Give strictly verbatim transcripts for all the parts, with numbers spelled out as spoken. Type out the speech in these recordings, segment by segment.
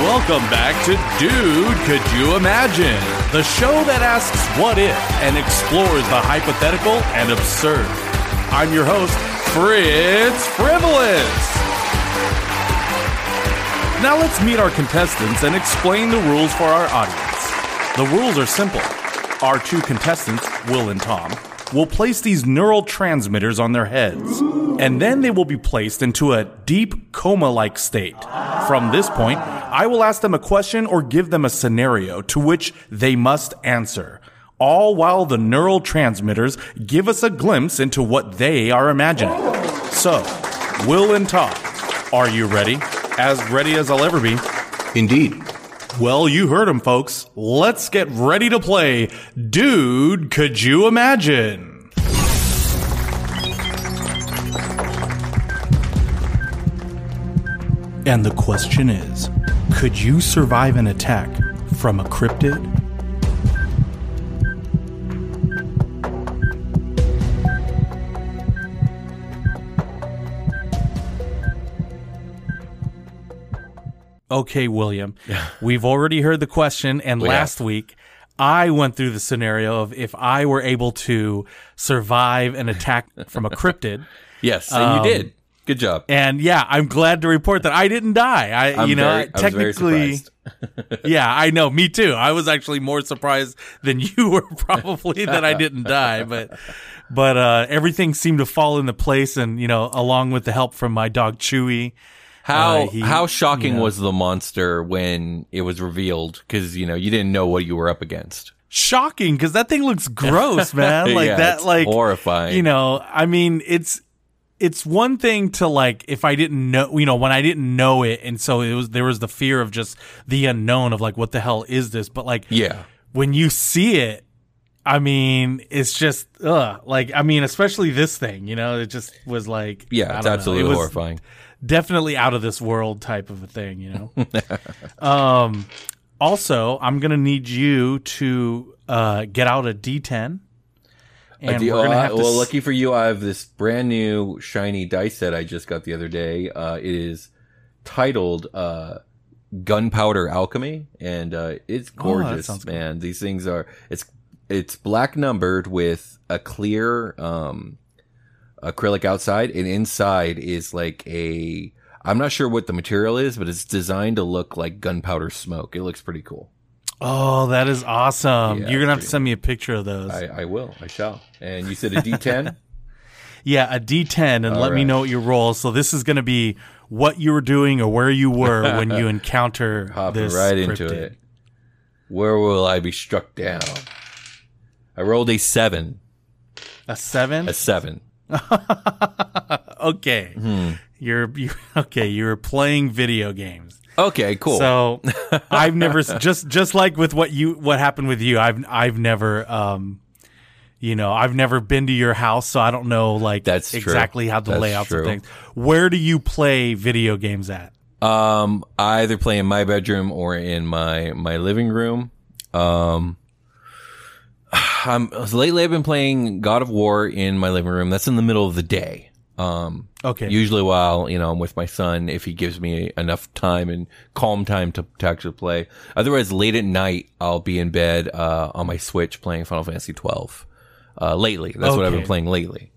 Welcome back to Dude, Could You Imagine? The show that asks what if and explores the hypothetical and absurd. I'm your host, Fritz Frivolous. Now let's meet our contestants and explain the rules for our audience. The rules are simple. Our two contestants, Will and Tom, will place these neural transmitters on their heads, and then they will be placed into a deep coma-like state. From this point, I will ask them a question or give them a scenario to which they must answer, all while the neural transmitters give us a glimpse into what they are imagining. So, Will and Tom, are you ready? As ready as I'll ever be. Indeed. Well, you heard him, folks. Let's get ready to play Dude, Could You Imagine? And the question is, could you survive an attack from a cryptid? Okay, William, we've already heard the question, and we last have. week I went through the scenario of if I were able to survive an attack from a cryptid. Yes, and um, you did. Good job. And yeah, I'm glad to report that I didn't die. I, I'm you know, very, technically, I was very surprised. Yeah, I know. Me too. I was actually more surprised than you were probably that I didn't die, but but uh, everything seemed to fall into place, and you know, along with the help from my dog Chewy. How uh, he, how shocking yeah. was the monster when it was revealed? Because, you know, you didn't know what you were up against. Shocking, because that thing looks gross, man. Like yeah, that, it's like horrifying. You know, I mean, it's it's one thing to like if I didn't know, you know, when I didn't know it, and so it was there was the fear of just the unknown of like, what the hell is this? But like, yeah, when you see it, I mean, it's just ugh. Like, I mean, especially this thing, you know, it just was like, yeah, it's absolutely it was, horrifying. Definitely out of this world type of a thing, you know. um, also, I'm gonna need you to uh, get out a D ten. And a D- we're gonna have oh, to well, s- lucky for you, I have this brand new shiny dice set I just got the other day. Uh, it is titled uh, "Gunpowder Alchemy," and uh, it's gorgeous, oh, man. Cool. These things are it's it's black numbered with a clear. Um, acrylic outside, and inside is like a I'm not sure what the material is, but it's designed to look like gunpowder smoke. It looks pretty cool. Oh, that is awesome. Yeah, you're gonna have to send me a picture of those. I, I will I shall. And you said a D ten? Yeah, a D ten, and all let right. me know what your roll. So this is gonna be what you were doing or where you were when you encounter hopping this right cryptid. Into it. Where will I be struck down? I rolled a seven. A seven? A seven. Okay, hmm. you're you, okay. You're playing video games. Okay, cool. So I've never just just like with what you what happened with you. I've I've never um, you know, I've never been to your house, so I don't know like that's exactly true. How the that's layouts true. Of things. Where do you play video games at? Um, I either play in my bedroom or in my my living room. Um. I'm, lately, I've been playing God of War in my living room. That's in the middle of the day. Um, okay. Usually while, you know, I'm with my son, if he gives me enough time and calm time to, to actually play. Otherwise, late at night, I'll be in bed uh, on my Switch playing Final Fantasy twelve. Uh, lately. That's okay. what I've been playing lately.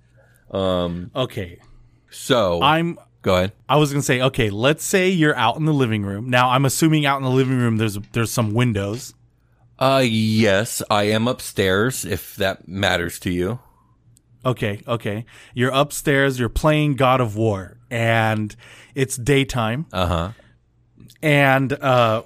Um, okay. So. I'm. Go ahead. I was going to say, okay, let's say you're out in the living room. Now, I'm assuming out in the living room, there's there's some windows. Uh, yes, I am upstairs, if that matters to you. Okay, okay. You're upstairs, you're playing God of War, and it's daytime. Uh-huh. And uh,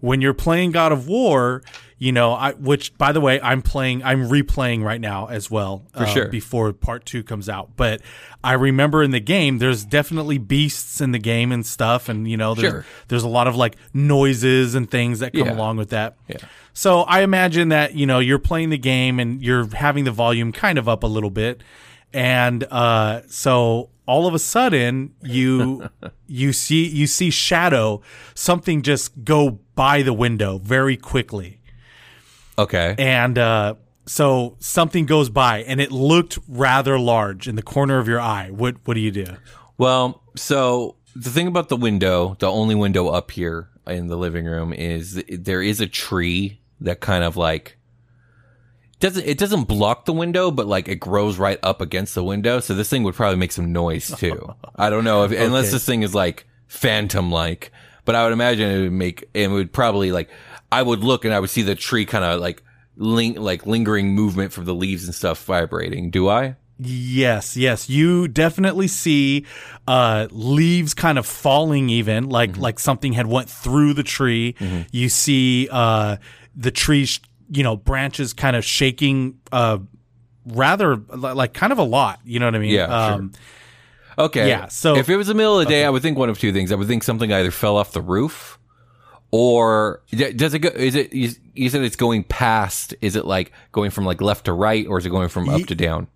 when you're playing God of War, you know, I, which by the way, I'm playing, I'm replaying right now as well, for uh, sure, before part two comes out. But I remember in the game, there's definitely beasts in the game and stuff. And, you know, there's, sure. there's a lot of like noises and things that come yeah. along with that. Yeah. So I imagine that, you know, you're playing the game and you're having the volume kind of up a little bit. And uh, so all of a sudden you you see you see shadow, something just go by the window very quickly. Okay. And uh, so something goes by and it looked rather large in the corner of your eye. What what do you do? Well, so the thing about the window, the only window up here in the living room, is there is a tree that kind of like doesn't it doesn't block the window, but like it grows right up against the window. So this thing would probably make some noise too. I don't know if okay. unless this thing is like phantom like, but I would imagine it would make it would probably like I would look and I would see the tree kind of like ling- like lingering movement from the leaves and stuff vibrating. Do I? Yes, yes. You definitely see uh, leaves kind of falling even, like mm-hmm. like something had went through the tree. Mm-hmm. You see uh, the tree, sh- you know, branches kind of shaking uh, rather like kind of a lot. You know what I mean? Yeah, um, sure. Okay. Yeah, so if it was the middle of the day, okay. I would think one of two things. I would think something either fell off the roof or does it go, is it, you said it's going past, is it like going from like left to right or is it going from up Ye- to down?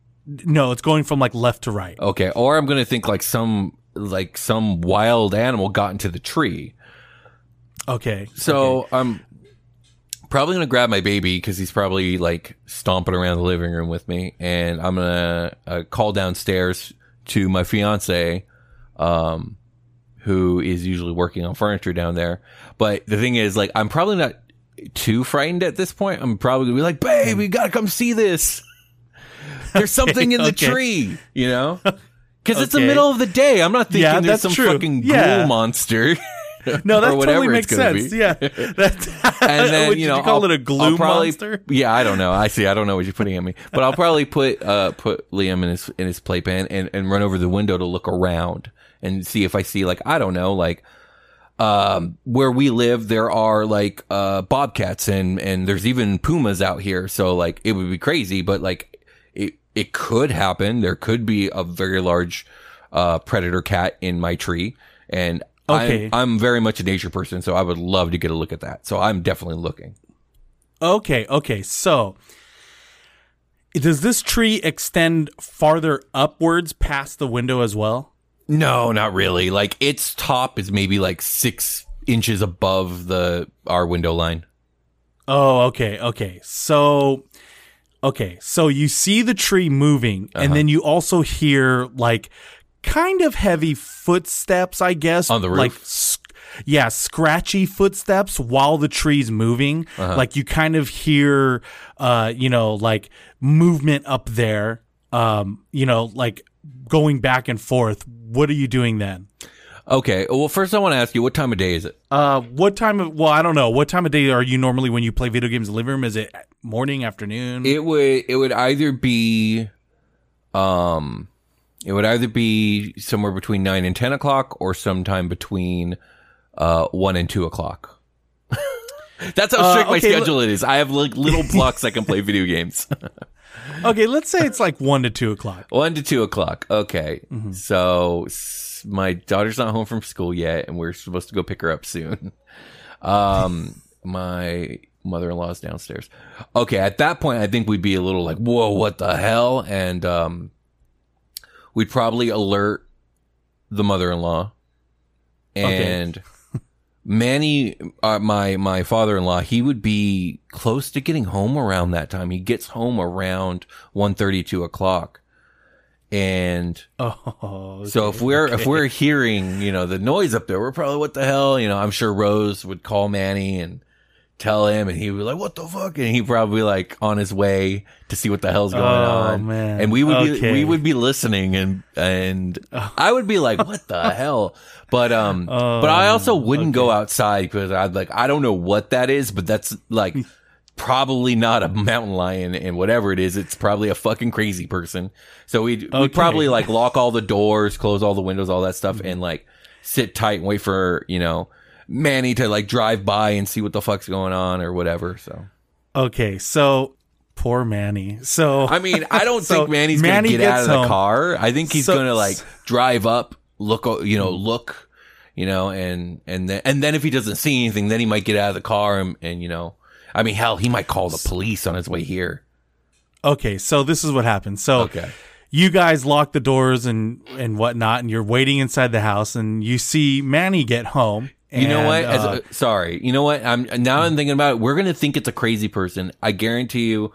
No, it's going from like left to right. Okay. Or I'm going to think like some like some wild animal got into the tree. Okay. So okay. I'm probably going to grab my baby because he's probably like stomping around the living room with me. And I'm going to uh, call downstairs to my fiance, um, who is usually working on furniture down there. But the thing is, like, I'm probably not too frightened at this point. I'm probably going to be like, babe, you got to come see this. There's something okay, in the okay. tree, you know? Because okay. it's the middle of the day. I'm not thinking yeah, there's some true. fucking ghoul yeah. monster. No, that totally makes sense. Be. Yeah. That's, and then, would you, you know, call I'll, it a gloom probably, monster? Yeah, I don't know. I see. I don't know what you're putting at me. But I'll probably put uh, put Liam in his in his playpen and, and run over the window to look around and see if I see, like, I don't know, like, um, where we live, there are, like, uh, bobcats and, and there's even pumas out here. So, like, it would be crazy, but, like, it could happen. There could be a very large uh, predator cat in my tree. And okay. I'm, I'm very much a nature person, so I would love to get a look at that. So I'm definitely looking. Okay, okay. So does this tree extend farther upwards past the window as well? No, not really. Like its top is maybe like six inches above the our window line. Oh, okay, okay. So... Okay, so you see the tree moving, uh-huh. and then you also hear, like, kind of heavy footsteps, I guess. On the roof? Like, sc- yeah, scratchy footsteps while the tree's moving. Uh-huh. Like, you kind of hear, uh, you know, like, movement up there, um, you know, like, going back and forth. What are you doing then? Okay, well, first I want to ask you, what time of day is it? Uh, what time of, well, I don't know. What time of day are you normally when you play video games in the living room? Is it morning, afternoon? It would, it would either be, um, it would either be somewhere between nine and ten o'clock or sometime between, uh, one and two o'clock. That's how strict uh, okay, my schedule look- it is. I have like little blocks I can play video games. Okay, let's say it's like one to two o'clock. One to two o'clock. Okay, mm-hmm. So my daughter's not home from school yet, and we're supposed to go pick her up soon. Um, my mother-in-law's downstairs. Okay, at that point, I think we'd be a little like, "Whoa, what the hell?" And um, we'd probably alert the mother-in-law and. Okay. Manny, uh, my my father-in-law, he would be close to getting home around that time. He gets home around one thirty, two o'clock, and oh, okay, so if we're okay. if we're hearing, you know, the noise up there, we're probably what the hell, you know. I'm sure Rose would call Manny and tell him, and he would be like, "What the fuck?" And he'd probably like on his way to see what the hell's going oh, on, man. And we would okay. be we would be listening, and and oh. I would be like, "What the hell?" But um, oh, but I also wouldn't okay. go outside because I'd like I don't know what that is, but that's like probably not a mountain lion, and whatever it is, it's probably a fucking crazy person. So we okay. we probably like lock all the doors, close all the windows, all that stuff, mm-hmm. and like sit tight and wait for, you know, Manny to like drive by and see what the fuck's going on or whatever. So Okay, so poor Manny. So I mean, I don't so think Manny's Manny gonna get out of home. the car. I think he's so, gonna like drive up, look, you know, look, you know, and and then and then if he doesn't see anything, then he might get out of the car and, and you know, I mean, hell, he might call the police on his way here. Okay, so this is what happened. So okay. You guys lock the doors and, and whatnot, and you're waiting inside the house, and you see Manny get home. And, you know what? As, uh, sorry. You know what? I'm now I'm thinking about it. We're going to think it's a crazy person. I guarantee you,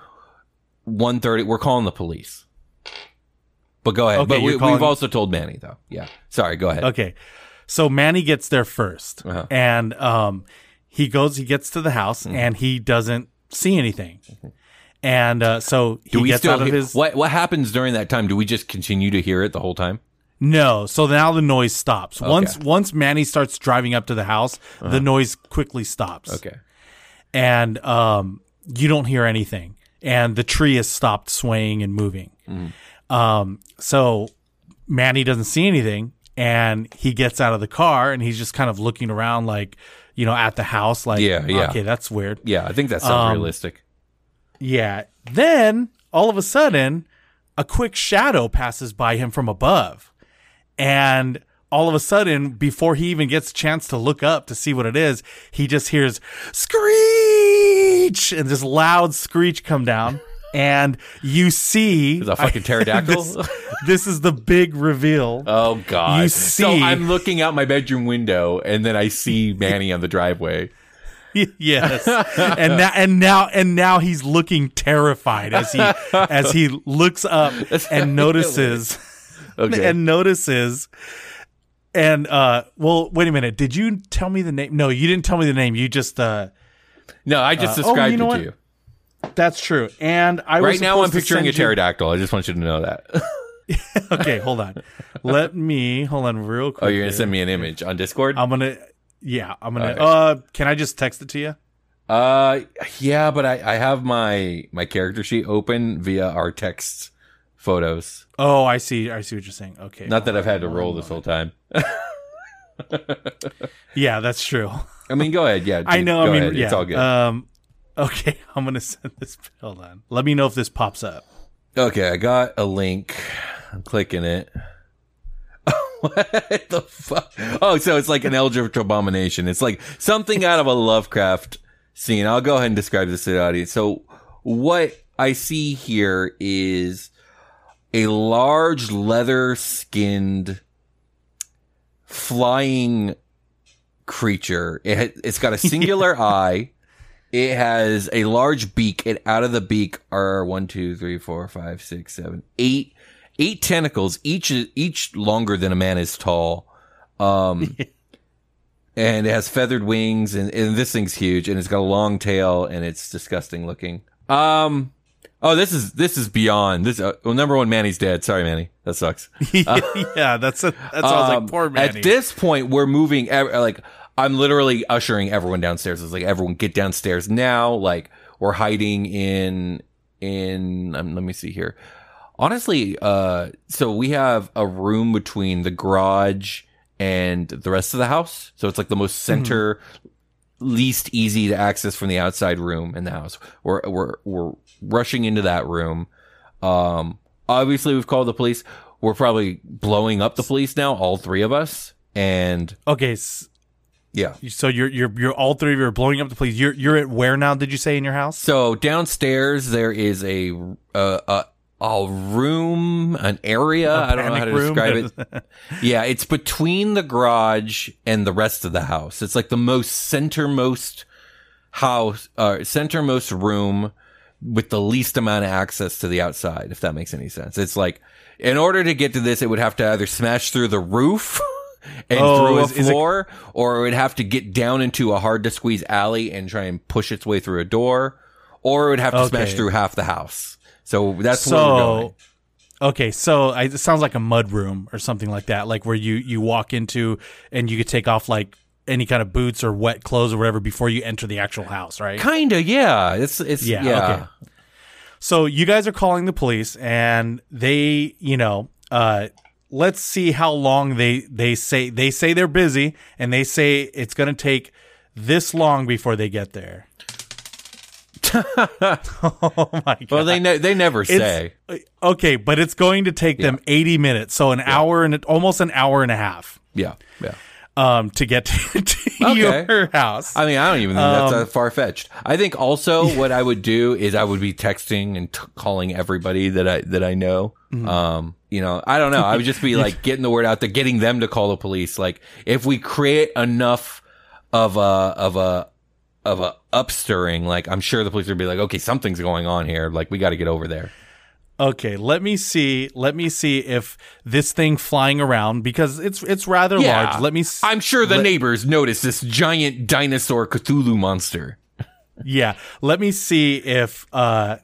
one thirty, we're calling the police. But go ahead. Okay, but we, calling... we've also told Manny, though. Yeah. Sorry, go ahead. Okay. So Manny gets there first, uh-huh. and um, he goes, he gets to the house, mm-hmm. and he doesn't see anything. Mm-hmm. And uh, so he Do we gets still out of his... What, what happens during that time? Do we just continue to hear it the whole time? No. So now the noise stops. Okay. Once once Manny starts driving up to the house, uh-huh. the noise quickly stops. Okay. And um, you don't hear anything. And the tree has stopped swaying and moving. Mm. Um, so Manny doesn't see anything. And he gets out of the car and he's just kind of looking around like, you know, at the house. Like, yeah, yeah. Okay, that's weird. Yeah, I think that sounds um, realistic. Yeah. Then all of a sudden, a quick shadow passes by him from above. And all of a sudden, before he even gets a chance to look up to see what it is, he just hears screech and this loud screech come down. And you see... Is that a fucking pterodactyl? this, this is the big reveal. Oh, God. You see, so I'm looking out my bedroom window and then I see Manny on the driveway. Yes, and now and now and now he's looking terrified as he as he looks up and notices, okay. and notices, and uh. Well, wait a minute. Did you tell me the name? No, you didn't tell me the name. You just uh. No, I just uh, described oh, you know it what? to you. That's true. And I right was now I'm picturing a pterodactyl. You... I just want you to know that. Okay, hold on. Let me hold on real quick. Oh, you're gonna here. send me an image on Discord. I'm gonna. Yeah, I'm going to... Okay. Uh, can I just text it to you? Uh, yeah, but I, I have my, my character sheet open via our text photos. Oh, I see. I see what you're saying. Okay. Not that I've had to roll this whole time. Yeah, that's true. I mean, go ahead. Yeah, I know. I mean, yeah. It's all good. Um, okay, I'm going to send this... Hold on. Let me know if this pops up. Okay, I got a link. I'm clicking it. What the fuck? Oh, so it's like an Eldritch abomination. It's like something out of a Lovecraft scene. I'll go ahead and describe this to the audience. So what I see here is a large leather-skinned flying creature. It, it's got a singular yeah. eye. It has a large beak. And out of the beak are one, two, three, four, five, six, seven, eight. Eight tentacles, each each longer than a man is tall, um, and it has feathered wings, and, and this thing's huge, and it's got a long tail, and it's disgusting looking. Um, oh, this is this is beyond this. Uh, well, number one, Manny's dead. Sorry, Manny, that sucks. Uh, yeah, that's a, that's. Um, I was like, poor Manny. At this point, we're moving. Like, I'm literally ushering everyone downstairs. It's like, everyone get downstairs now. Like, we're hiding in in. Um, let me see here. Honestly, uh, so we have a room between the garage and the rest of the house. So it's like the most center, mm-hmm. least easy to access from the outside room in the house. We're, we're, we're rushing into that room. Um, obviously we've called the police. We're probably blowing up the police now, all three of us. And okay. S- yeah. So you're, you're, you're all three of you are blowing up the police. You're, you're at where now? Did you say in your house? So downstairs there is a, uh, uh, a room, an area. I don't know how to describe it. Yeah, it's between the garage and the rest of the house. It's like the most centermost house, uh, centermost room with the least amount of access to the outside, if that makes any sense. It's like, in order to get to this, it would have to either smash through the roof and oh, through a floor, it- or it would have to get down into a hard to squeeze alley and try and push its way through a door, or it would have to okay. smash through half the house. So that's so, where we're going. Okay, so I, it sounds like a mud room or something like that, like where you, you walk into and you could take off like any kind of boots or wet clothes or whatever before you enter the actual house, right? Kinda, yeah. It's it's yeah. yeah. Okay. So you guys are calling the police, and they, you know, uh, let's see how long they they say they say they're busy, and they say it's going to take this long before they get there. Oh my god. Well, they ne- they never say. It's, okay, but it's going to take yeah. them eighty minutes, so an yeah. hour and almost an hour and a half. Yeah. Yeah. Um, to get to, to okay. your house. I mean, I don't even think that's um, uh, far-fetched. I think also yeah. what I would do is I would be texting and t- calling everybody that I that I know. Mm-hmm. Um, you know, I don't know. I would just be like getting the word out there, getting them to call the police. Like if we create enough of a of a of a upstirring, like I'm sure the police would be like, okay, something's going on here. Like we got to get over there. Okay, let me see. Let me see if this thing flying around, because it's it's rather yeah. large. Let me. S- I'm sure the let- neighbors notice this giant dinosaur Cthulhu monster. Yeah, let me see if. Uh,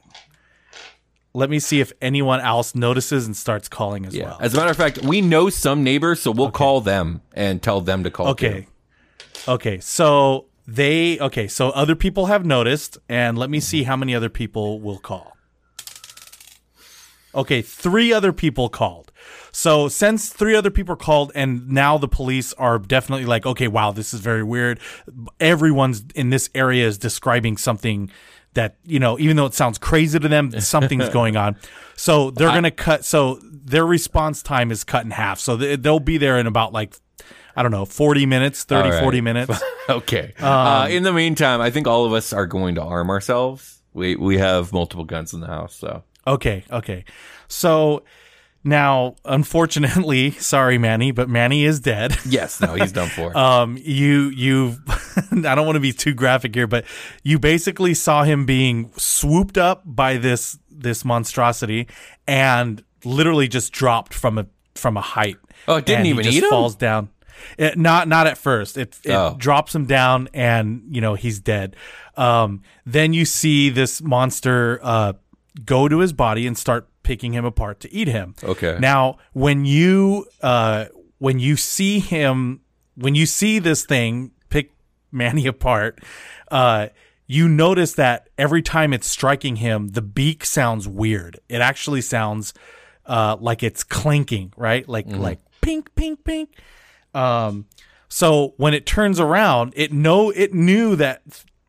let me see if anyone else notices and starts calling as yeah. well. As a matter of fact, we know some neighbors, so we'll okay. call them and tell them to call. Okay. Too. Okay, so they. Okay, so other people have noticed, and let me mm-hmm. see how many other people will call. Okay, three other people called. So since three other people called, and now the police are definitely like, okay, wow, this is very weird. Everyone's in this area is describing something that, you know, even though it sounds crazy to them, something's going on. So they're going to cut. So their response time is cut in half. So they'll be there in about like, I don't know, forty minutes, thirty, right. forty minutes. Okay. Um, uh, in the meantime, I think all of us are going to arm ourselves. We, we have multiple guns in the house, so. Okay, okay. So now, unfortunately, sorry, Manny, but Manny is dead. Yes, no, he's done for. um, you, you, I don't want to be too graphic here, but you basically saw him being swooped up by this this monstrosity and literally just dropped from a from a height. Oh, it didn't and even he just eat him? Falls down. It, not not at first. It, it oh. drops him down, and you know he's dead. Um, then you see this monster. Uh, go to his body and start picking him apart to eat him. Okay. Now, when you uh, when you see him, when you see this thing pick Manny apart, uh, you notice that every time it's striking him, the beak sounds weird. It actually sounds uh, like it's clinking, right? Like mm-hmm. like pink, pink, pink. Um, so when it turns around, it know it knew that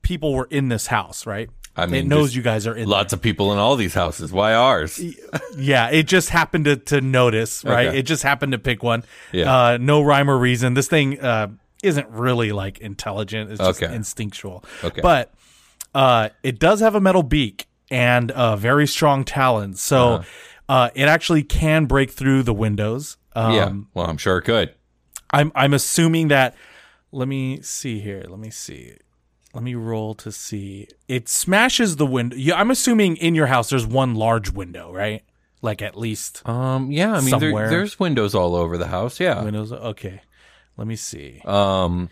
people were in this house, right? I mean, it knows you guys are in lots there. Of people in all these houses. Why ours? Yeah, it just happened to, to notice, right? Okay. It just happened to pick one. Yeah. Uh, no rhyme or reason. This thing uh, isn't really like intelligent. It's just okay. instinctual. Okay. But uh, it does have a metal beak and uh, very strong talons. So uh-huh. uh, it actually can break through the windows. Um, yeah, well, I'm sure it could. I'm, I'm assuming that. Let me see here. Let me see. Let me roll to see. It smashes the window. Yeah, I'm assuming in your house there's one large window, right? Like at least Um yeah, I mean there, there's windows all over the house, yeah. Windows okay. Let me see. Um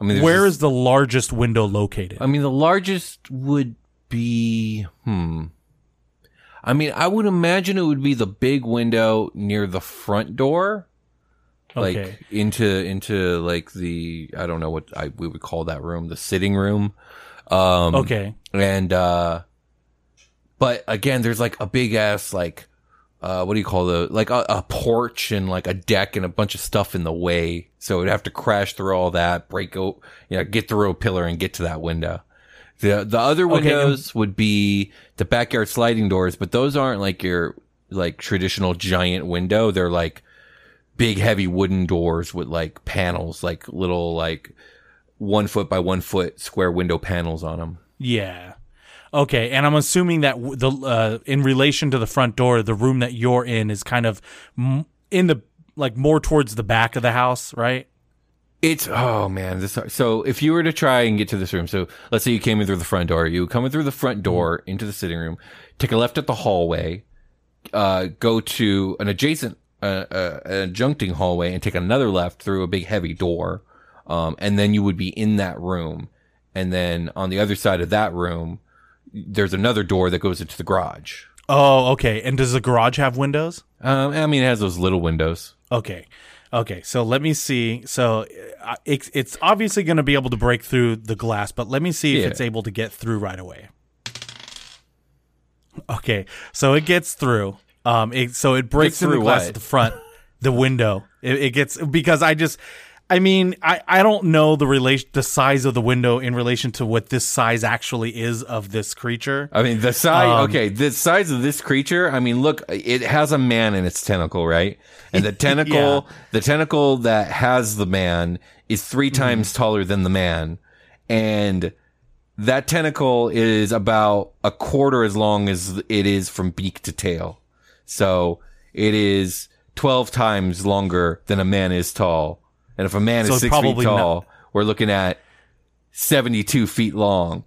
I mean where this, is the largest window located? I mean the largest would be hmm I mean I would imagine it would be the big window near the front door. Like okay. into into like the I don't know what I we would call that room, the sitting room. Um, okay. And uh, but again, there's like a big ass like uh, what do you call the like a, a porch and like a deck and a bunch of stuff in the way, so it'd have to crash through all that, break out, you know, get through a pillar and get to that window. The the other windows okay. would be the backyard sliding doors, but those aren't like your like traditional giant window. They're like big heavy wooden doors with like panels, like little like one foot by one foot square window panels on them. Yeah. Okay. And I'm assuming that the uh, in relation to the front door, the room that you're in is kind of in the like more towards the back of the house, right? It's oh man. This so if you were to try and get to this room, so let's say you came in through the front door, you come in through the front door into the sitting room, take a left at the hallway, uh, go to an adjacent. Uh, uh, an adjuncting hallway and take another left through a big heavy door. Um, and then you would be in that room. And then on the other side of that room, there's another door that goes into the garage. Oh, okay. And does the garage have windows? Um, I mean, it has those little windows. Okay. Okay. So let me see. So uh, it's, it's obviously going to be able to break through the glass, but let me see if yeah. it's able to get through right away. Okay. So it gets through. Um, it, so it breaks through the glass what? At the front, the window. It, it gets because I just I mean, I, I don't know the relation, the size of the window in relation to what this size actually is of this creature. I mean, the size, um, okay, the size of this creature. I mean, look, it has a man in its tentacle, right? And the tentacle, yeah. the tentacle that has the man is three times mm-hmm. taller than the man, and that tentacle is about a quarter as long as it is from beak to tail. So it is twelve times longer than a man is tall. And if a man so is six feet tall, not, we're looking at seventy-two feet long.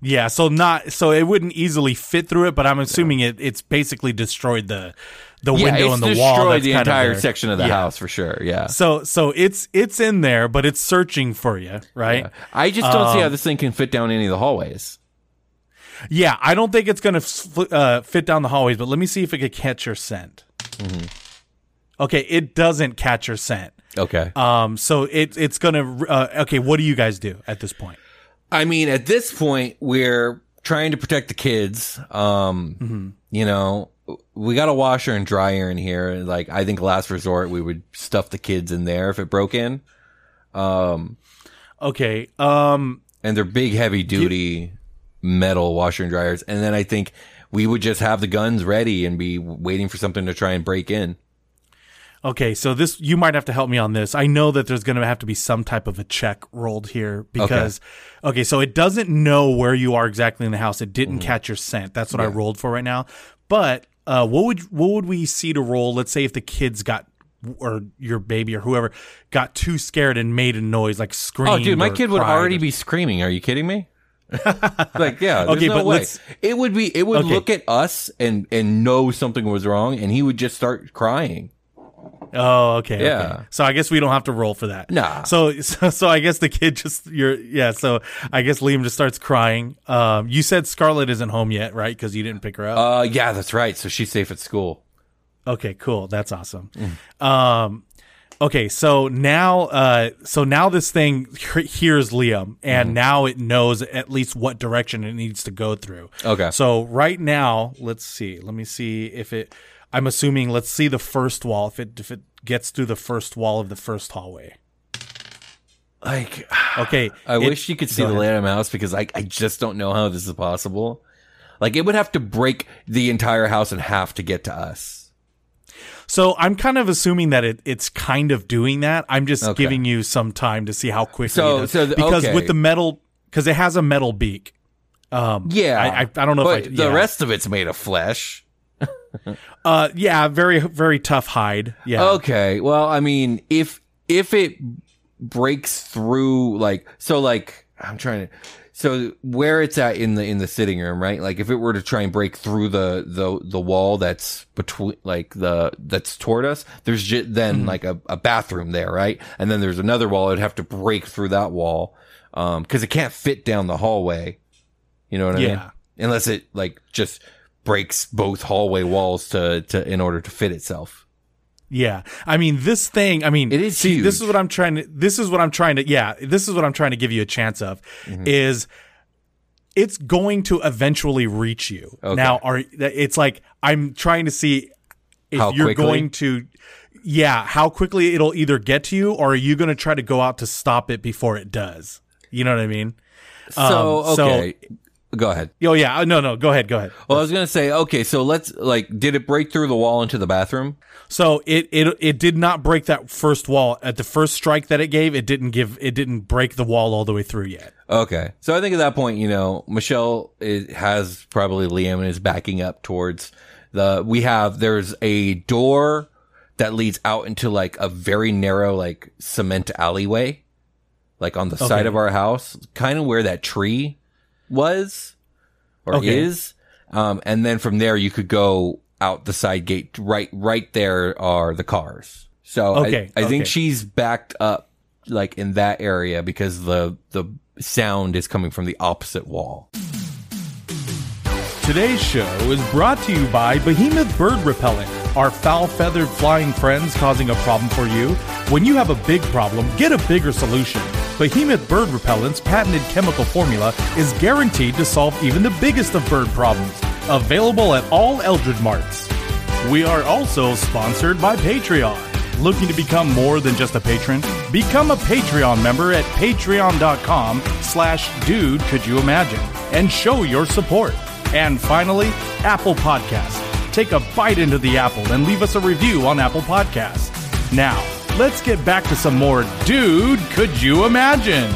yeah, so not so it wouldn't easily fit through it, but I'm assuming yeah. it it's basically destroyed the the yeah, window and the wall. It's destroyed the entire of section of the yeah. house for sure. Yeah. So so it's it's in there, but it's searching for you, right? Yeah. I just don't um, see how this thing can fit down any of the hallways. Yeah, I don't think it's going to uh, fit down the hallways, but let me see if it could catch your scent. Mm-hmm. Okay, it doesn't catch your scent. Okay. Um. So it it's gonna. Uh, okay. What do you guys do at this point? I mean, at this point, we're trying to protect the kids. Um. Mm-hmm. You know, we got a washer and dryer in here. Like, I think last resort, we would stuff the kids in there if it broke in. Um. Okay. Um. And they're big, heavy duty you- metal washer and dryers. And then I think we would just have the guns ready and be waiting for something to try and break in. Okay, so this, you might have to help me on this. I know that there's going to have to be some type of a check rolled here because, okay, okay so it doesn't know where you are exactly in the house. It didn't mm. catch your scent. That's what yeah. I rolled for right now. But uh, what would what would we see to roll? Let's say if the kids got, or your baby or whoever, got too scared and made a noise, like screamed. Oh, dude, my kid would already or... be screaming. Are you kidding me? like, yeah, there's okay, no but way. Let's... It would be, it would okay. look at us and, and know something was wrong, and he would just start crying. Oh, okay. Yeah. Okay. So I guess we don't have to roll for that. Nah. So, so, so I guess the kid just, you're, yeah. So I guess Liam just starts crying. Um, you said Scarlett isn't home yet, right? Because you didn't pick her up. Uh, yeah, that's right. So she's safe at school. Okay, cool. That's awesome. Mm. Um, okay. So now, uh, so now this thing hears Liam, and mm. now it knows at least what direction it needs to go through. Okay. So right now, let's see. Let me see if it. I'm assuming, let's see the first wall, if it if it gets through the first wall of the first hallway. Like, okay. I it, wish you could see the lay of the house because I, I just don't know how this is possible. Like, it would have to break the entire house in half to get to us. So I'm kind of assuming that it, it's kind of doing that. I'm just okay. giving you some time to see how quickly so, it is. So the, because okay. with the metal, because it has a metal beak. Um, yeah. I, I, I don't know but if I, the yeah. rest of it's made of flesh. uh yeah very very tough hide yeah okay well I mean if if it breaks through like so like I'm trying to so where it's at in the in the sitting room right like if it were to try and break through the the the wall that's between like the that's toward us there's j- then mm-hmm. like a, a bathroom there right and then there's another wall it'd have to break through that wall um because it can't fit down the hallway you know what I yeah. mean unless it like just breaks both hallway walls to, to in order to fit itself. Yeah, I mean this thing. I mean, it is see, huge. This is what I'm trying to. This is what I'm trying to. Yeah, this is what I'm trying to give you a chance of. Mm-hmm. Is it's going to eventually reach you? Okay. Now, are it's like I'm trying to see if how you're quickly? Going to. Yeah, how quickly it'll either get to you, or are you going to try to go out to stop it before it does? You know what I mean? So um, okay. So, Go ahead. Oh, yeah. No, no. Go ahead. Go ahead. Well, I was going to say, okay, so let's, like, did it break through the wall into the bathroom? So it, it it did not break that first wall. At the first strike that it gave, it didn't give, it didn't break the wall all the way through yet. Okay. So I think at that point, you know, Michelle is, has probably Liam and is backing up towards the, we have, there's a door that leads out into, like, a very narrow, like, cement alleyway, like, on the okay. side of our house, kind of where that tree was or okay. is um and then from there you could go out the side gate right right there are the cars so okay. I, I okay. think she's backed up like in that area because the the sound is coming from the opposite wall. Today's show is brought to you by Behemoth Bird Repellent. Are foul-feathered flying friends causing a problem for you? When you have a big problem, get a bigger solution. Behemoth Bird Repellent's patented chemical formula is guaranteed to solve even the biggest of bird problems. Available at all Eldred Marts. We are also sponsored by Patreon. Looking to become more than just a patron? Become a Patreon member at patreon.com slash dude could you imagine and show your support. And finally, Apple Podcasts. Take a bite into the apple and leave us a review on Apple Podcasts. Now, let's get back to some more Dude, Could You Imagine?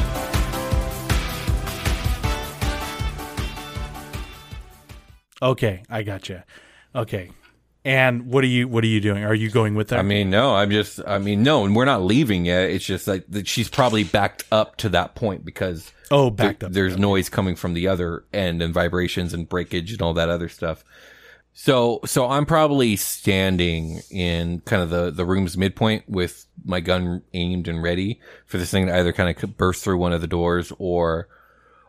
Okay, I gotcha. Okay. And what are you what are you doing? Are you going with her? I mean, no, I'm just I mean, no, and we're not leaving yet. It's just like that she's probably backed up to that point because oh, backed there, up. There's noise coming from the other end and vibrations and breakage and all that other stuff. So so I'm probably standing in kind of the, the room's midpoint with my gun aimed and ready for this thing to either kind of burst through one of the doors or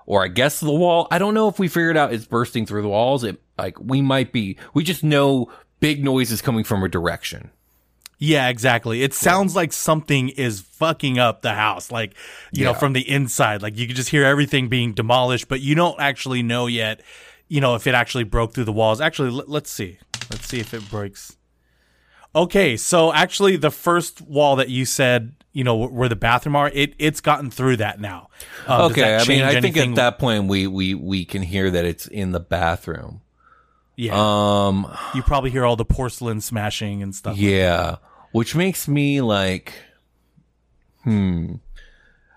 Or I guess the wall. I don't know if we figured out it's bursting through the walls. It like we might be. We just know big noise is coming from a direction. Yeah, exactly. It sounds yeah. like something is fucking up the house. Like, you yeah. know, from the inside. Like you can just hear everything being demolished, but you don't actually know yet. You know, if it actually broke through the walls. Actually, l- let's see. Let's see if it breaks. Okay, so actually, the first wall that you said. You know where the bathroom are. It it's gotten through that now. Um, okay, I mean, I anything? think at that point we we we can hear that it's in the bathroom. Yeah. Um, you probably hear all the porcelain smashing and stuff. Yeah, like which makes me like, hmm.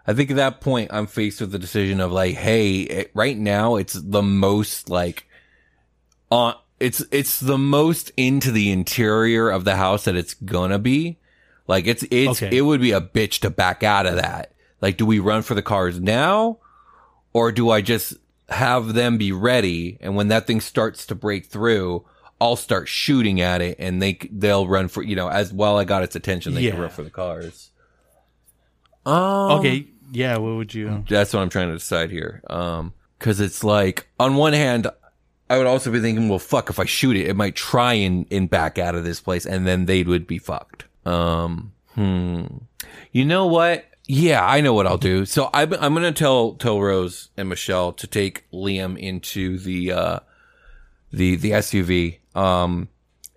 I think at that point I'm faced with the decision of like, hey, it, right now it's the most like, on uh, it's it's the most into the interior of the house that it's gonna be. Like, it's, it's, okay. It would be a bitch to back out of that. Like, do we run for the cars now? Or do I just have them be ready? And when that thing starts to break through, I'll start shooting at it and they, they'll run for, you know, as well I got its attention, they yeah. can run for the cars. Um, okay. Yeah. What would you? That's what I'm trying to decide here. Um, cause it's like, on one hand, I would also be thinking, well, fuck, if I shoot it, it might try and, and back out of this place and then they would be fucked. Um, hmm. You know what? Yeah, I know what I'll do. So I, I'm going to tell, tell Rose and Michelle to take Liam into the, uh, the, the S U V. Um,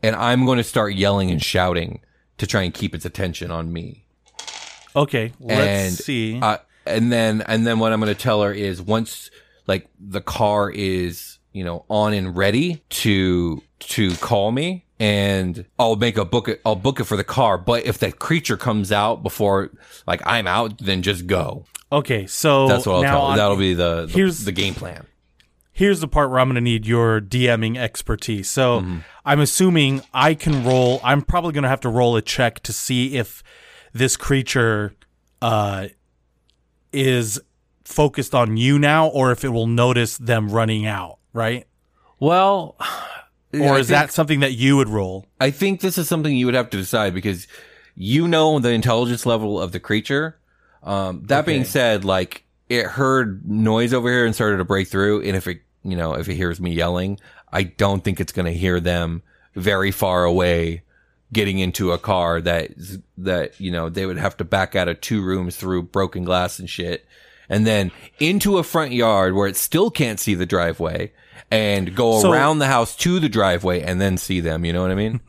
and I'm going to start yelling and shouting to try and keep its attention on me. Okay. Let's and, see. Uh, and then, and then what I'm going to tell her is once like the car is, you know, on and ready to, to call me. And I'll make a book, I'll book it for the car. But if that creature comes out before, like, I'm out, then just go. Okay, so that's what I'll tell you. That'll be the, the, here's, the game plan. Here's the part where I'm going to need your DMing expertise. So mm-hmm. I'm assuming I can roll, I'm probably going to have to roll a check to see if this creature uh, is focused on you now or if it will notice them running out, right? Well... Or is that something that you would roll? I think this is something you would have to decide because you know the intelligence level of the creature. Um, that okay. being said, like it heard noise over here and started to break through. And if it, you know, if it hears me yelling, I don't think it's going to hear them very far away getting into a car that, that, you know, they would have to back out of two rooms through broken glass and shit. And then into a front yard where it still can't see the driveway. And go so, around the house to the driveway and then see them. You know what I mean?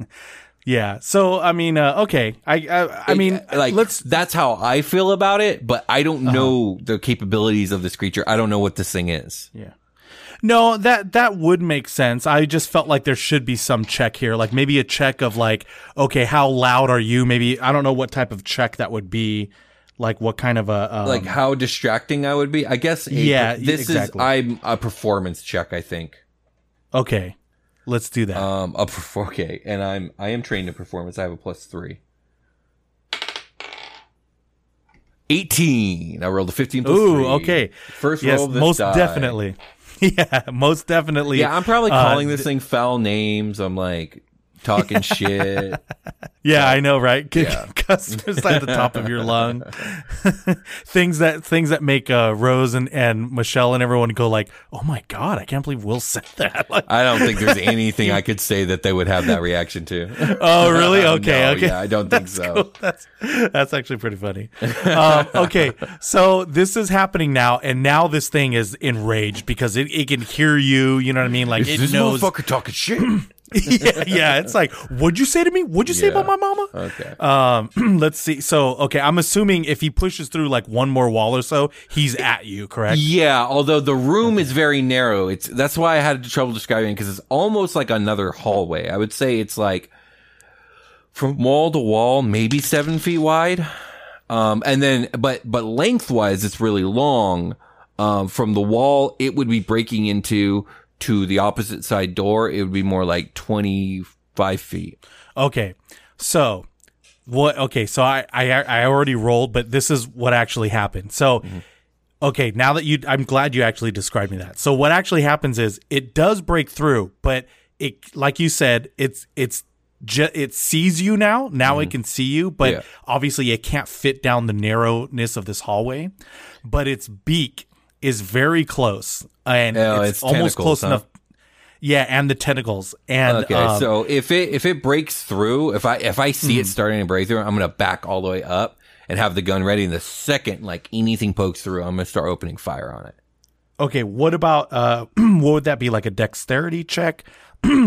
Yeah. So, I mean, uh, okay. I I, I mean, it, like, let's. That's how I feel about it, but I don't uh-huh. know the capabilities of this creature. I don't know what this thing is. Yeah. No, that, that would make sense. I just felt like there should be some check here. Like maybe a check of like, okay, how loud are you? Maybe, I don't know what type of check that would be. Like what kind of a um, like how distracting I would be? I guess a, yeah. This exactly. is I'm a performance check. I think. Okay, let's do that. Um, a perfor- okay, and I'm I am trained in performance. I have a plus three. eighteen I rolled a fifteen plus Ooh, three. Ooh, okay. First yes, roll of this most die. Definitely. Yeah, most definitely. Yeah, I'm probably calling uh, this th- thing foul names. I'm like. Talking shit. Yeah, I know, right? Yeah. Customers at the top of your lung. Things that things that make uh, Rose and, and Michelle and everyone go like, oh my God, I can't believe Will said that. Like, I don't think there's anything I could say that they would have that reaction to. Oh, really? Okay. No, okay. Yeah, I don't that's think so. Cool. That's, that's actually pretty funny. Um, okay, so this is happening now, and now this thing is enraged because it, it can hear you, you know what I mean? Like, is it this knows- motherfucker talking shit? yeah, yeah, it's like, what'd you say to me? What'd you yeah. say about my mama? Okay. Um, let's see. So, okay, I'm assuming if he pushes through like one more wall or so, he's at you, correct? Yeah, although the room okay. is very narrow. It's that's why I had trouble describing it, because it's almost like another hallway. I would say it's like from wall to wall, maybe seven feet wide. Um, and then, but, but lengthwise, it's really long. Um, from the wall, it would be breaking into to the opposite side door. It would be more like twenty-five feet. Okay. So what, okay. So I, I, I already rolled, but this is what actually happened. So, mm-hmm. okay. Now that you, I'm glad you actually described me that. So what actually happens is it does break through, but it, like you said, it's, it's, it sees you now. Now mm-hmm. it can see you, but yeah. obviously it can't fit down the narrowness of this hallway. But its beak is very close, and oh, it's, it's almost close huh? enough. Yeah, and the tentacles. And okay, um, so if it if it breaks through, if I if I see mm-hmm. it starting to break through, I'm gonna back all the way up and have the gun ready. And the second like anything pokes through, I'm gonna start opening fire on it. Okay, what about uh, what would that be, like a dexterity check?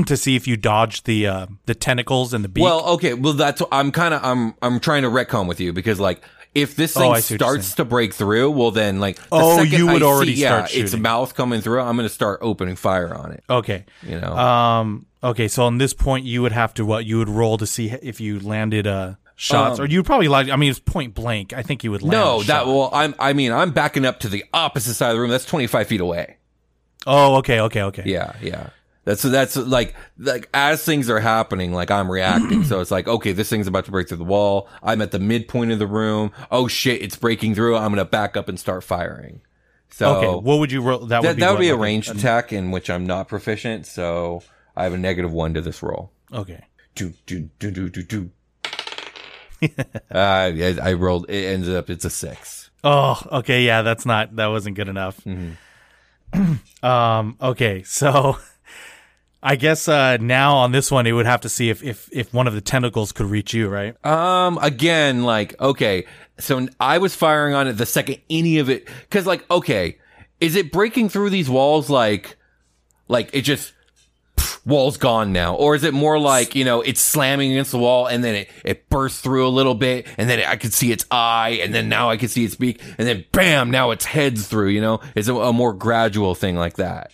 to see if you dodge the uh, the tentacles and the beak. Well, okay. Well, that's I'm kind of I'm I'm trying to retcon with you, because like if this thing oh, starts to break through, well then like the oh second you would I already see, start yeah, shooting. Its mouth coming through, I'm going to start opening fire on it. Okay, you know. Um. Okay. So on this point, you would have to what you would roll to see if you landed a. Shots, um, or you'd probably like. I mean, it's point blank. I think you would. Land no, a that. Well, I'm. I mean, I'm backing up to the opposite side of the room. That's twenty-five feet away. Oh, okay, okay, okay. Yeah, yeah. That's that's like like as things are happening, like I'm reacting. So it's like, okay, this thing's about to break through the wall. I'm at the midpoint of the room. Oh shit, it's breaking through. I'm gonna back up and start firing. So okay, what would you roll? That, that would be, that would what, be a like ranged an, attack in which I'm not proficient. So I have a negative one to this roll. Okay. Do do do do do do. uh, I, I rolled. It ended up. It's a six. Oh, okay. Yeah, that's not. That wasn't good enough. Mm-hmm. um. Okay. So, I guess uh, now on this one, it would have to see if, if if one of the tentacles could reach you, right? Um. Again, like okay. So I was firing on it the second any of it, because like okay, is it breaking through these walls? Like, like it just. Wall's gone now, or is it more like, you know, it's slamming against the wall and then it, it bursts through a little bit and then I could see its eye and then now I could see its beak and then bam, now its head's through, you know? It's a, a more gradual thing like that.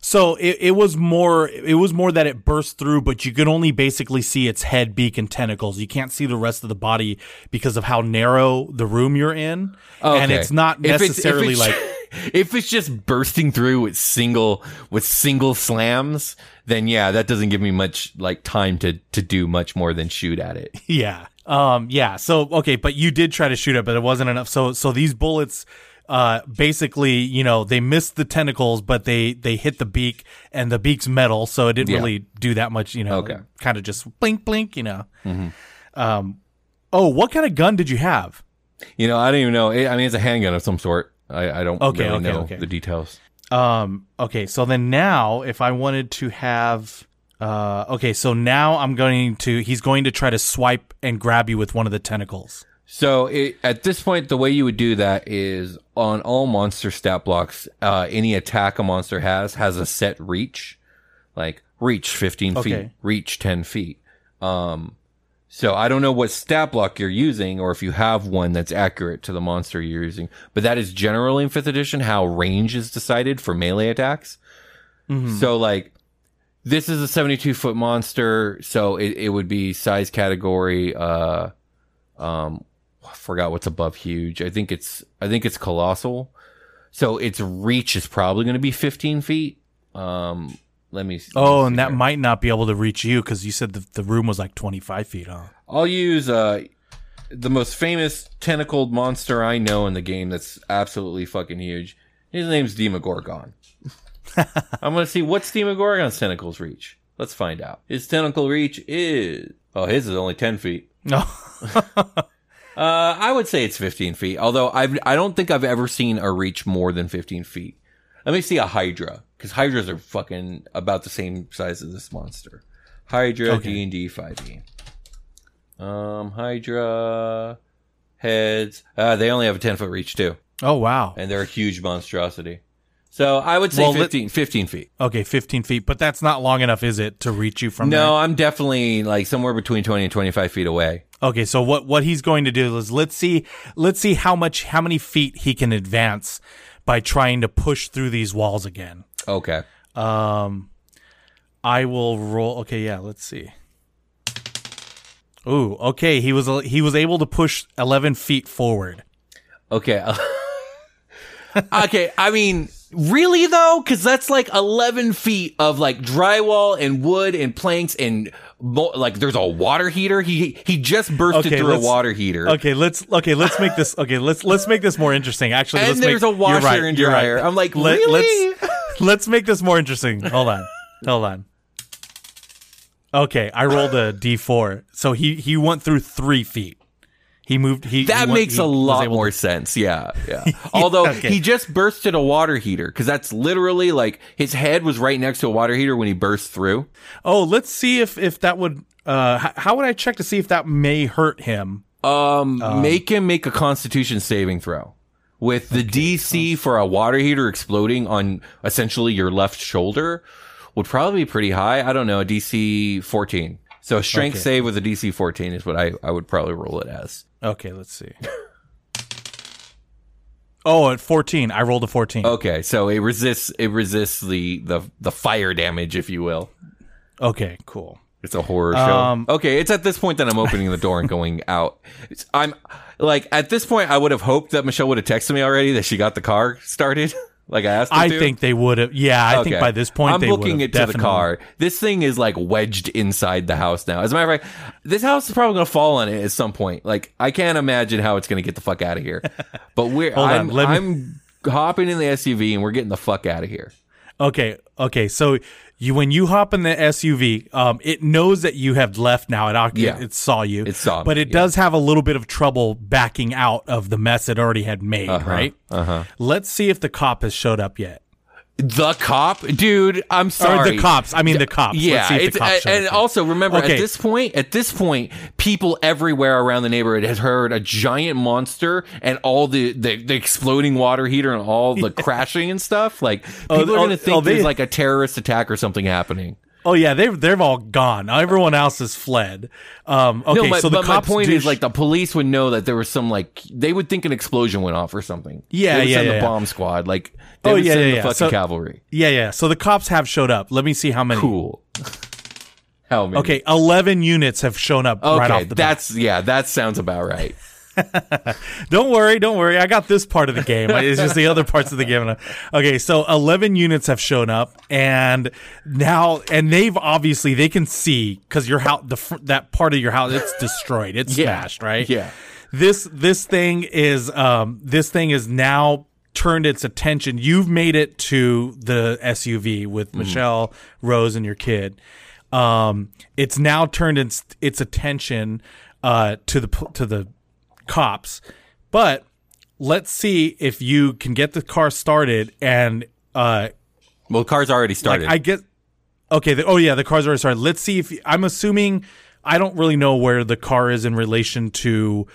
So it, it was more it was more that it burst through, but you could only basically see its head, beak, and tentacles. You can't see the rest of the body because of how narrow the room you're in. Okay. And it's not necessarily if it's, if it's, like... If it's just bursting through with single with single slams, then yeah, that doesn't give me much like time to to do much more than shoot at it. Yeah, um, yeah. So okay, but you did try to shoot it, but it wasn't enough. So so these bullets, uh, basically, you know, they missed the tentacles, but they they hit the beak, and the beak's metal, so it didn't yeah. really do that much. You know, okay. Kind of just blink blink. You know. Mm-hmm. Um, oh, what kind of gun did you have? You know, I don't even know. I mean, it's a handgun of some sort. I, I don't okay, really okay, know okay. the details. Um, okay, so then now, if I wanted to have... Uh, okay, so now I'm going to... He's going to try to swipe and grab you with one of the tentacles. So it, at this point, the way you would do that is on all monster stat blocks, uh, any attack a monster has has a set reach. Like, reach fifteen okay. feet, reach ten feet. Um, so I don't know what stat block you're using, or if you have one that's accurate to the monster you're using, but that is generally in fifth edition how range is decided for melee attacks. Mm-hmm. So like this is a seventy-two foot monster, so it, it would be size category. Uh, um, I forgot what's above huge. I think it's I think it's colossal. So its reach is probably going to be fifteen feet. Um, Let me. Let oh, me and that might not be able to reach you because you said the, the room was like twenty-five feet, huh? I'll use uh, the most famous tentacled monster I know in the game that's absolutely fucking huge. His name's Demogorgon. I'm going to see what's Demogorgon's tentacles reach. Let's find out. His tentacle reach is. Oh, his is only ten feet. No. uh, I would say it's fifteen feet, although I've, I don't think I've ever seen a reach more than fifteen feet. Let me see a Hydra. Because Hydras are fucking about the same size as this monster. Hydra, okay. D and D, five E. Um, Hydra, heads. Uh, they only have a ten-foot reach, too. Oh, wow. And they're a huge monstrosity. So I would say well, fifteen, fifteen feet. Okay, fifteen feet. But that's not long enough, is it, to reach you from no, there? No, I'm definitely like somewhere between twenty and twenty-five feet away. Okay, so what, what he's going to do is let's see let's see how much how many feet he can advance by trying to push through these walls again. Okay. Um, I will roll. Okay, yeah, let's see. Ooh, okay. He was he was able to push eleven feet forward. Okay. Okay, I mean, really though, because that's like eleven feet of like drywall and wood and planks and mo- like there's a water heater. He he just bursted okay, through a water heater. Okay, let's okay let's make this okay let's let's make this more interesting. Actually, and let's there's make, a washer right, and dryer. Right. I'm like, Let, really? Let's let's make this more interesting. Hold on, hold on. Okay, I rolled a d four, so he he went through three feet. He moved. He, that he went, makes he a lot more to... sense. Yeah, yeah. Although okay. he just bursted a water heater because that's literally like his head was right next to a water heater when he burst through. Oh, let's see if if that would. Uh, how would I check to see if that may hurt him? Um, um make him make a Constitution saving throw with the okay. D C for a water heater exploding on essentially your left shoulder would probably be pretty high. I don't know, a D C fourteen. So a strength okay. save with a D C fourteen is what I I would probably roll it as. Okay, let's see. Oh, at fourteen, I rolled a fourteen. Okay, so it resists it resists the the, the fire damage, if you will. Okay, cool. It's a horror um, show. Okay, it's at this point that I'm opening the door and going out. It's, I'm like at this point, I would have hoped that Michelle would have texted me already that she got the car started. Like I asked them I to. think they would have. Yeah, I okay. think by this point I'm they would have. I'm looking into definitely. the car. This thing is like wedged inside the house now. As a matter of fact, this house is probably going to fall on it at some point. Like I can't imagine how it's going to get the fuck out of here. But we're I'm, me... I'm hopping in the S U V and we're getting the fuck out of here. Okay, okay. So you when you hop in the S U V, um, it knows that you have left now. It, yeah. it, it saw you. It saw me, but it yeah. does have a little bit of trouble backing out of the mess it already had made, uh-huh, right? Uh-huh. Let's see if the cop has showed up yet. The cop? Dude, I'm sorry. Or the cops. I mean the cops. Yeah. Let's see if the cops showed up. And also remember okay. at this point, at this point, people everywhere around the neighborhood has heard a giant monster and all the, the, the exploding water heater and all the crashing and stuff. Like people oh, are gonna oh, think oh, they, there's like a terrorist attack or something happening. Oh yeah, they've they've all gone. Everyone else has fled. Um okay, no, but, so the but cops my point do is sh- like the police would know that there was some like they would think an explosion went off or something. Yeah, they would yeah, send yeah, the yeah. bomb squad. Like they oh, would yeah, send yeah, the yeah. fucking so, cavalry. Yeah, yeah. So the cops have showed up. Let me see how many. Cool. How many? Okay, eleven units have shown up okay, right off the bat. That's yeah, that sounds about right. Don't worry, don't worry. I got this part of the game. It's just the other parts of the game. Okay, so eleven units have shown up, and now, and they've obviously they can see because your house, the that part of your house, it's destroyed, it's yeah. smashed, right? Yeah. This this thing is um this thing is now turned its attention. You've made it to the S U V with mm. Michelle, Rose, and your kid. Um, it's now turned its its attention uh to the to the. cops, but let's see if you can get the car started and uh well the car's already started like I get okay the, oh yeah the car's already started. Let's see if I'm assuming I don't really know where the car is in relation to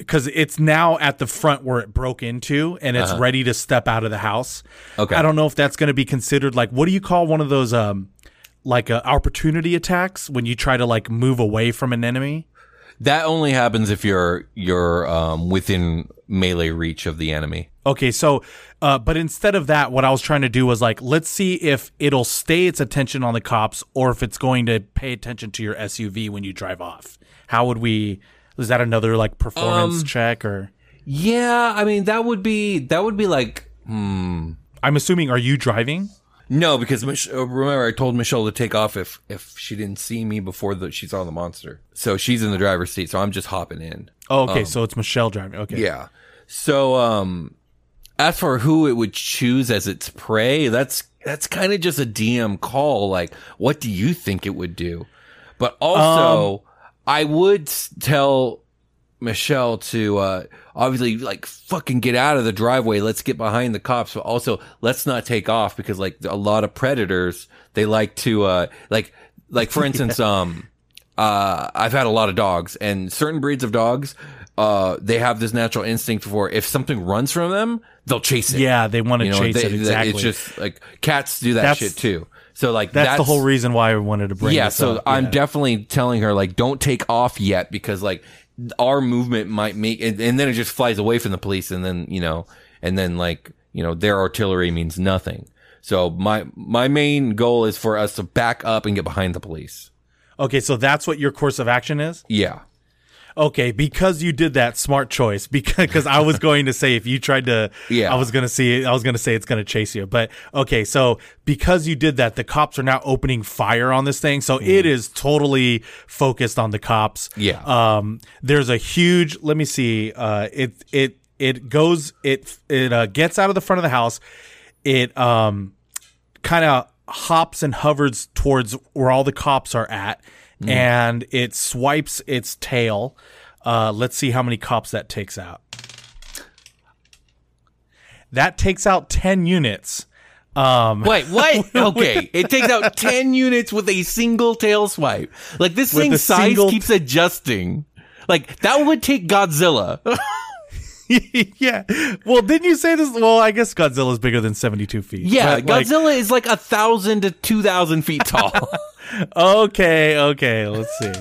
because it's now at the front where it broke into and it's uh-huh. ready to step out of the house. Okay, I don't know if that's going to be considered like what do you call one of those um like uh, opportunity attacks when you try to like move away from an enemy. That only happens if you're you're um, within melee reach of the enemy. Okay, so, uh, but instead of that, what I was trying to do was like, let's see if it'll stay its attention on the cops or if it's going to pay attention to your S U V when you drive off. How would we? Is that another like performance um, check or? Yeah, I mean that would be that would be like. Hmm. I'm assuming. Are you driving? No, because Mich- remember I told Michelle to take off if, if she didn't see me before the, she saw the monster. So she's in the driver's seat, so I'm just hopping in. Oh, okay, um, so it's Michelle driving. Okay. Yeah. So um, as for who it would choose as its prey, that's that's kind of just a D M call. Like, what do you think it would do? But also, um, I would tell Michelle to uh, obviously like fucking get out of the driveway. Let's get behind the cops, but also let's not take off because like a lot of predators, they like to uh, like like for instance, yeah. um, uh, I've had a lot of dogs, and certain breeds of dogs, uh, they have this natural instinct for if something runs from them, they'll chase it. Yeah, they want to you know, chase they, it. Exactly. It's just like cats do that that's, shit too. So like that's, that's the whole reason why I wanted to bring. Yeah. This so up. I'm yeah. definitely telling her like, don't take off yet, because like our movement might make, and, and then it just flies away from the police, and then you know, and then like you know, their artillery means nothing. So my my main goal is for us to back up and get behind the police. Okay, so that's what your course of action is? Yeah. Okay, because you did that, smart choice. Because I was going to say if you tried to, yeah. I was going to see, I was going to say it's going to chase you. But okay, so because you did that, the cops are now opening fire on this thing. So mm. it is totally focused on the cops. Yeah. Um. There's a huge. Let me see. Uh. It it it goes. It it uh, gets out of the front of the house. It um, kind of hops and hovers towards where all the cops are at. Mm. And it swipes its tail. Uh, let's see how many cops that takes out. That takes out ten units. Um, Wait, what? Okay. It takes out ten units with a single tail swipe. Like, this thing's size single... keeps adjusting. Like, that would take Godzilla. Yeah. Well, didn't you say this? Well, I guess Godzilla is bigger than seventy-two feet. Yeah, but, Godzilla like... is like a thousand to two thousand feet tall. okay, okay. Let's see.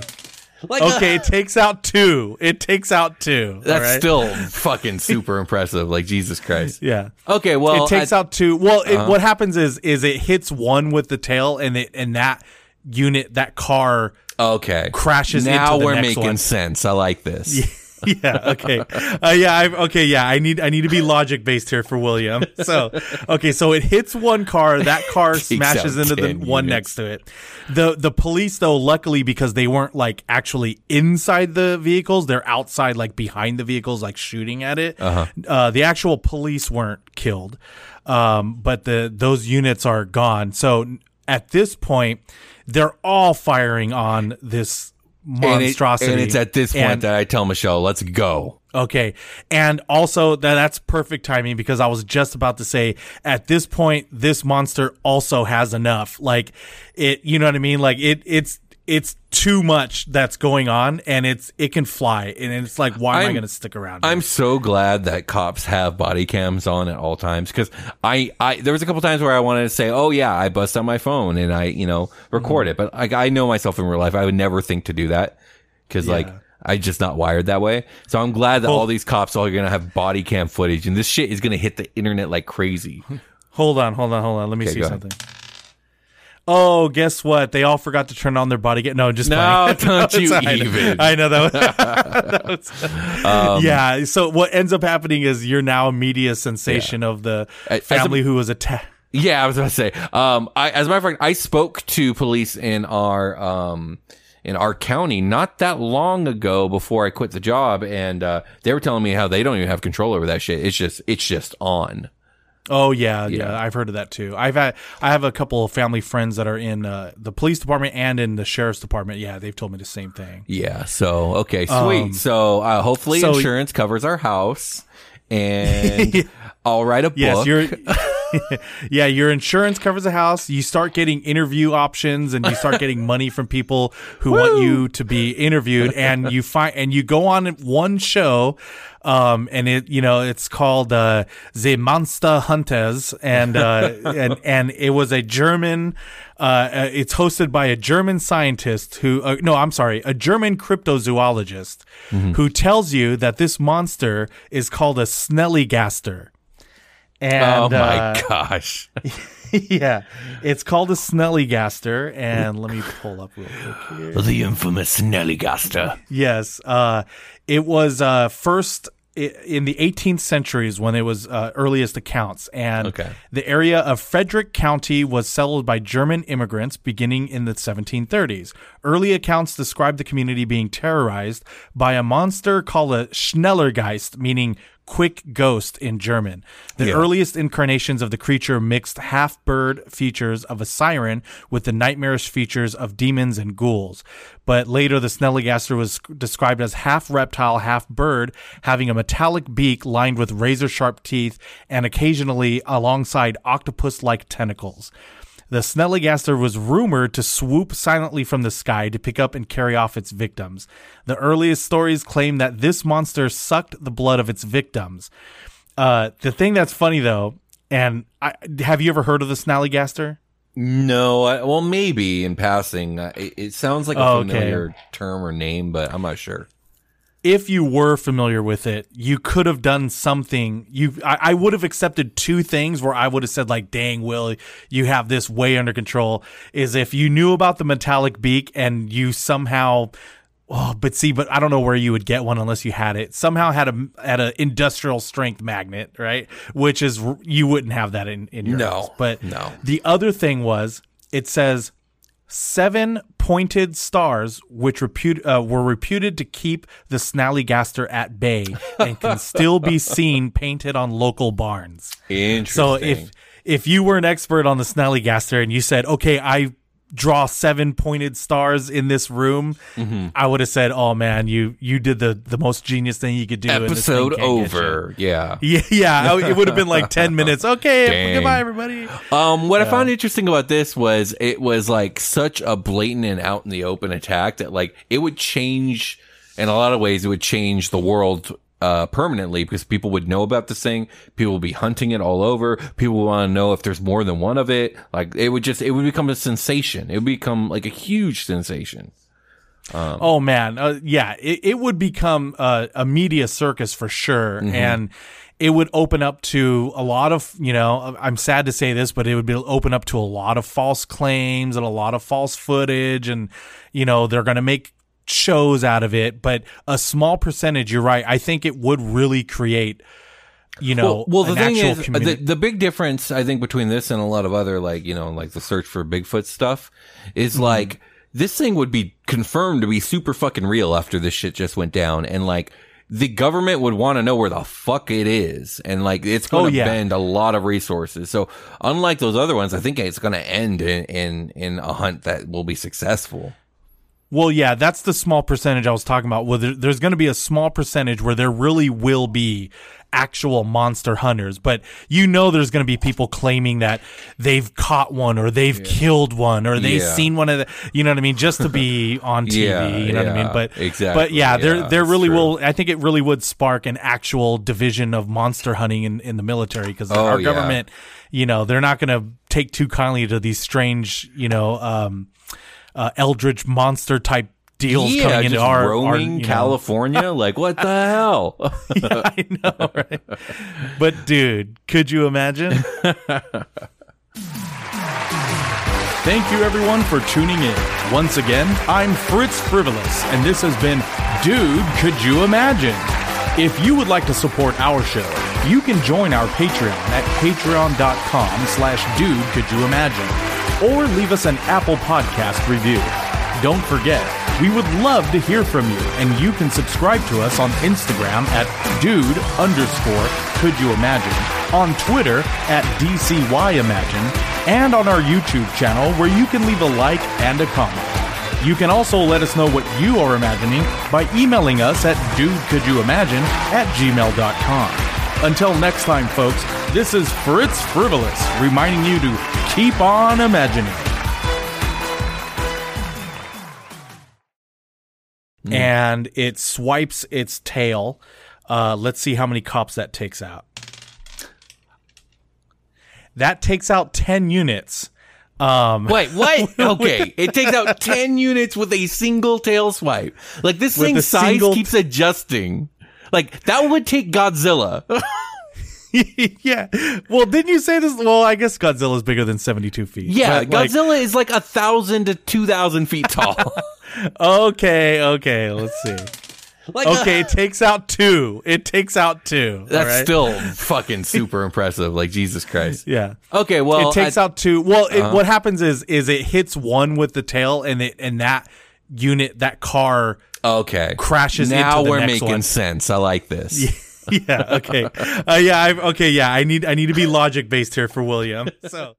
Like okay, a... it takes out two. It takes out two. That's right? Still fucking super impressive. Like Jesus Christ. Yeah. Okay. Well, it takes I... out two. Well, it, uh-huh. what happens is is it hits one with the tail, and it and that unit that car okay crashes. Now into the we're next making one. Sense. I like this. Yeah. Yeah. Okay. Uh, yeah. I, okay. Yeah. I need. I need to be logic based here for William. So. Okay. So it hits one car. That car smashes into the units. One next to it. The the police though, luckily because they weren't like actually inside the vehicles, they're outside, like behind the vehicles, like shooting at it. Uh-huh. Uh, the actual police weren't killed, um, but the those units are gone. So at this point, they're all firing on this. Monstrosity, and, it, and it's at this point and, that I tell Michelle, "Let's go." Okay, and also that that's perfect timing because I was just about to say at this point this monster also has enough, like it, you know what I mean? Like it, it's it's too much that's going on, and it's it can fly, and it's like why am I'm, I going to stick around? Here? I'm so glad that cops have body cams on at all times because I, I there was a couple times where I wanted to say, "Oh yeah, I bust out my phone and I you know record mm-hmm. it," but like I know myself in real life, I would never think to do that because yeah. like I'm just not wired that way. So I'm glad that Hold- all these cops are going to have body cam footage, and this shit is going to hit the internet like crazy. Hold on, hold on, hold on. Let me okay, see something. Ahead. Oh, guess what? They all forgot to turn on their body. Get no, just no, don't no, you I even. Know. I know that. Was, that was, um, yeah. So what ends up happening is you're now a media sensation yeah. of the family a, who was attacked. Yeah, I was about to say. Um, I, as a matter of fact, I spoke to police in our um in our county not that long ago before I quit the job, and uh, they were telling me how they don't even have control over that shit. It's just it's just on. Oh yeah, yeah, yeah. I've heard of that too. I've had, I have a couple of family friends that are in uh, the police department and in the sheriff's department. Yeah, they've told me the same thing. Yeah. So okay, sweet. Um, so uh, hopefully so insurance y- covers our house, and yeah. I'll write a book. Yes, you're. Yeah, your insurance covers the house. You start getting interview options, and you start getting money from people who Woo! Want you to be interviewed. And you find, and you go on one show, um, and it, you know, it's called uh, "The Monster Hunters," and uh, and and it was a German. Uh, it's hosted by a German scientist who, uh, no, I'm sorry, a German cryptozoologist mm-hmm. who tells you that this monster is called a Snellygaster. And, oh my uh, gosh. Yeah. It's called a Snellygaster. And let me pull up real quick here. The infamous Snellygaster. Yes. Uh, it was uh, first in the eighteenth century is when it was uh, earliest accounts. And okay. the area of Frederick County was settled by German immigrants beginning in the seventeen thirties. Early accounts describe the community being terrorized by a monster called a Schnellergeist, meaning quick ghost in German. The yeah. earliest incarnations of the creature mixed half-bird features of a siren with the nightmarish features of demons and ghouls. But later, the Snellygaster was described as half-reptile, half-bird, having a metallic beak lined with razor-sharp teeth and occasionally alongside octopus-like tentacles. The Snellygaster was rumored to swoop silently from the sky to pick up and carry off its victims. The earliest stories claim that this monster sucked the blood of its victims. Uh, the thing that's funny, though, and I, have you ever heard of the Snallygaster? No, I, well, maybe in passing. It, it sounds like a oh, familiar okay. term or name, but I'm not sure. If you were familiar with it, you could have done something. You, I, I would have accepted two things where I would have said, like, dang, Will, you have this way under control, is if you knew about the metallic beak and you somehow, oh, but see, but I don't know where you would get one unless you had it. Somehow had a had an industrial strength magnet, right? Which is, you wouldn't have that in, in your no, house. But no. The other thing was, it says, seven pointed stars, which repute, uh, were reputed to keep the Snallygaster at bay and can still be seen painted on local barns. Interesting. So if if you were an expert on the Snallygaster and you said, okay, I draw seven pointed stars in this room, mm-hmm. I would have said, oh man, you you did the, the most genius thing you could do. Episode over. Yeah. Yeah. Yeah. It would have been like ten minutes. Okay. Dang. Goodbye, everybody. Um, what yeah. I found interesting about this was it was like such a blatant and out in the open attack that like it would change, in a lot of ways, it would change the world Uh, permanently, because people would know about this thing. People would be hunting it all over. People would want to know if there's more than one of it. Like it would just, it would become a sensation. It would become like a huge sensation. Um, oh man, uh, yeah, it, it would become uh, a media circus for sure, mm-hmm. and it would open up to a lot of, you know, I'm sad to say this, but it would be open up to a lot of false claims and a lot of false footage, and you know they're going to make shows out of it, but a small percentage, you're right, I think it would really create, you know, well, well the thing is the, the big difference I think between this and a lot of other, like, you know, like the search for Bigfoot stuff is mm-hmm. like this thing would be confirmed to be super fucking real after this shit just went down, and like the government would want to know where the fuck it is, and like it's going oh, to yeah. bend a lot of resources. So unlike those other ones, I think it's going to end in, in in a hunt that will be successful. Well, yeah, that's the small percentage I was talking about. Well, there, there's going to be a small percentage where there really will be actual monster hunters, but you know there's going to be people claiming that they've caught one or they've yeah. killed one or they've yeah. seen one of the, you know what I mean, just to be on T V, yeah, you know yeah, what I mean? But exactly. But yeah, there yeah, there really will, I think it really would spark an actual division of monster hunting in, in the military, because oh, our yeah. government, you know, they're not going to take too kindly to these strange, you know, um, Uh, Eldritch monster type deals yeah, coming into our roaming our, California. Know. Like, what the hell? Yeah, I know, right? But dude, could you imagine? Thank you, everyone, for tuning in. Once again, I'm Fritz Frivolous, and this has been Dude, Could You Imagine? If you would like to support our show, you can join our Patreon at patreon.com slash dude could you imagine, or leave us an Apple Podcast review. Don't forget, we would love to hear from you, and you can subscribe to us on Instagram at dude underscore could you imagine, on Twitter at D C Y Imagine, and on our YouTube channel where you can leave a like and a comment. You can also let us know what you are imagining by emailing us at dudecouldyouimagine at gmail dot com. Until next time, folks, this is Fritz Frivolous reminding you to keep on imagining. Mm. And it swipes its tail. Uh, let's see how many cops that takes out. That takes out ten units. Um, Wait, what? Okay. It takes out ten units with a single tail swipe. Like, this thing's size t- keeps adjusting. Like, that would take Godzilla. Yeah. Well, didn't you say this? Well, I guess Godzilla's bigger than seventy-two feet. Yeah, Godzilla like, is like a thousand to two thousand feet tall. okay, okay, let's see. Like okay, a- it takes out two. It takes out two. That's right? Still fucking super impressive. Like, Jesus Christ. Yeah. Okay, well. It takes I- out two. Well, it, uh-huh. what happens is is it hits one with the tail, and it and that unit, that car okay. crashes now into the next one. Now we're making sense. I like this. Yeah. Yeah, okay. Uh, yeah, I okay, yeah. I need I need to be logic based here for William. So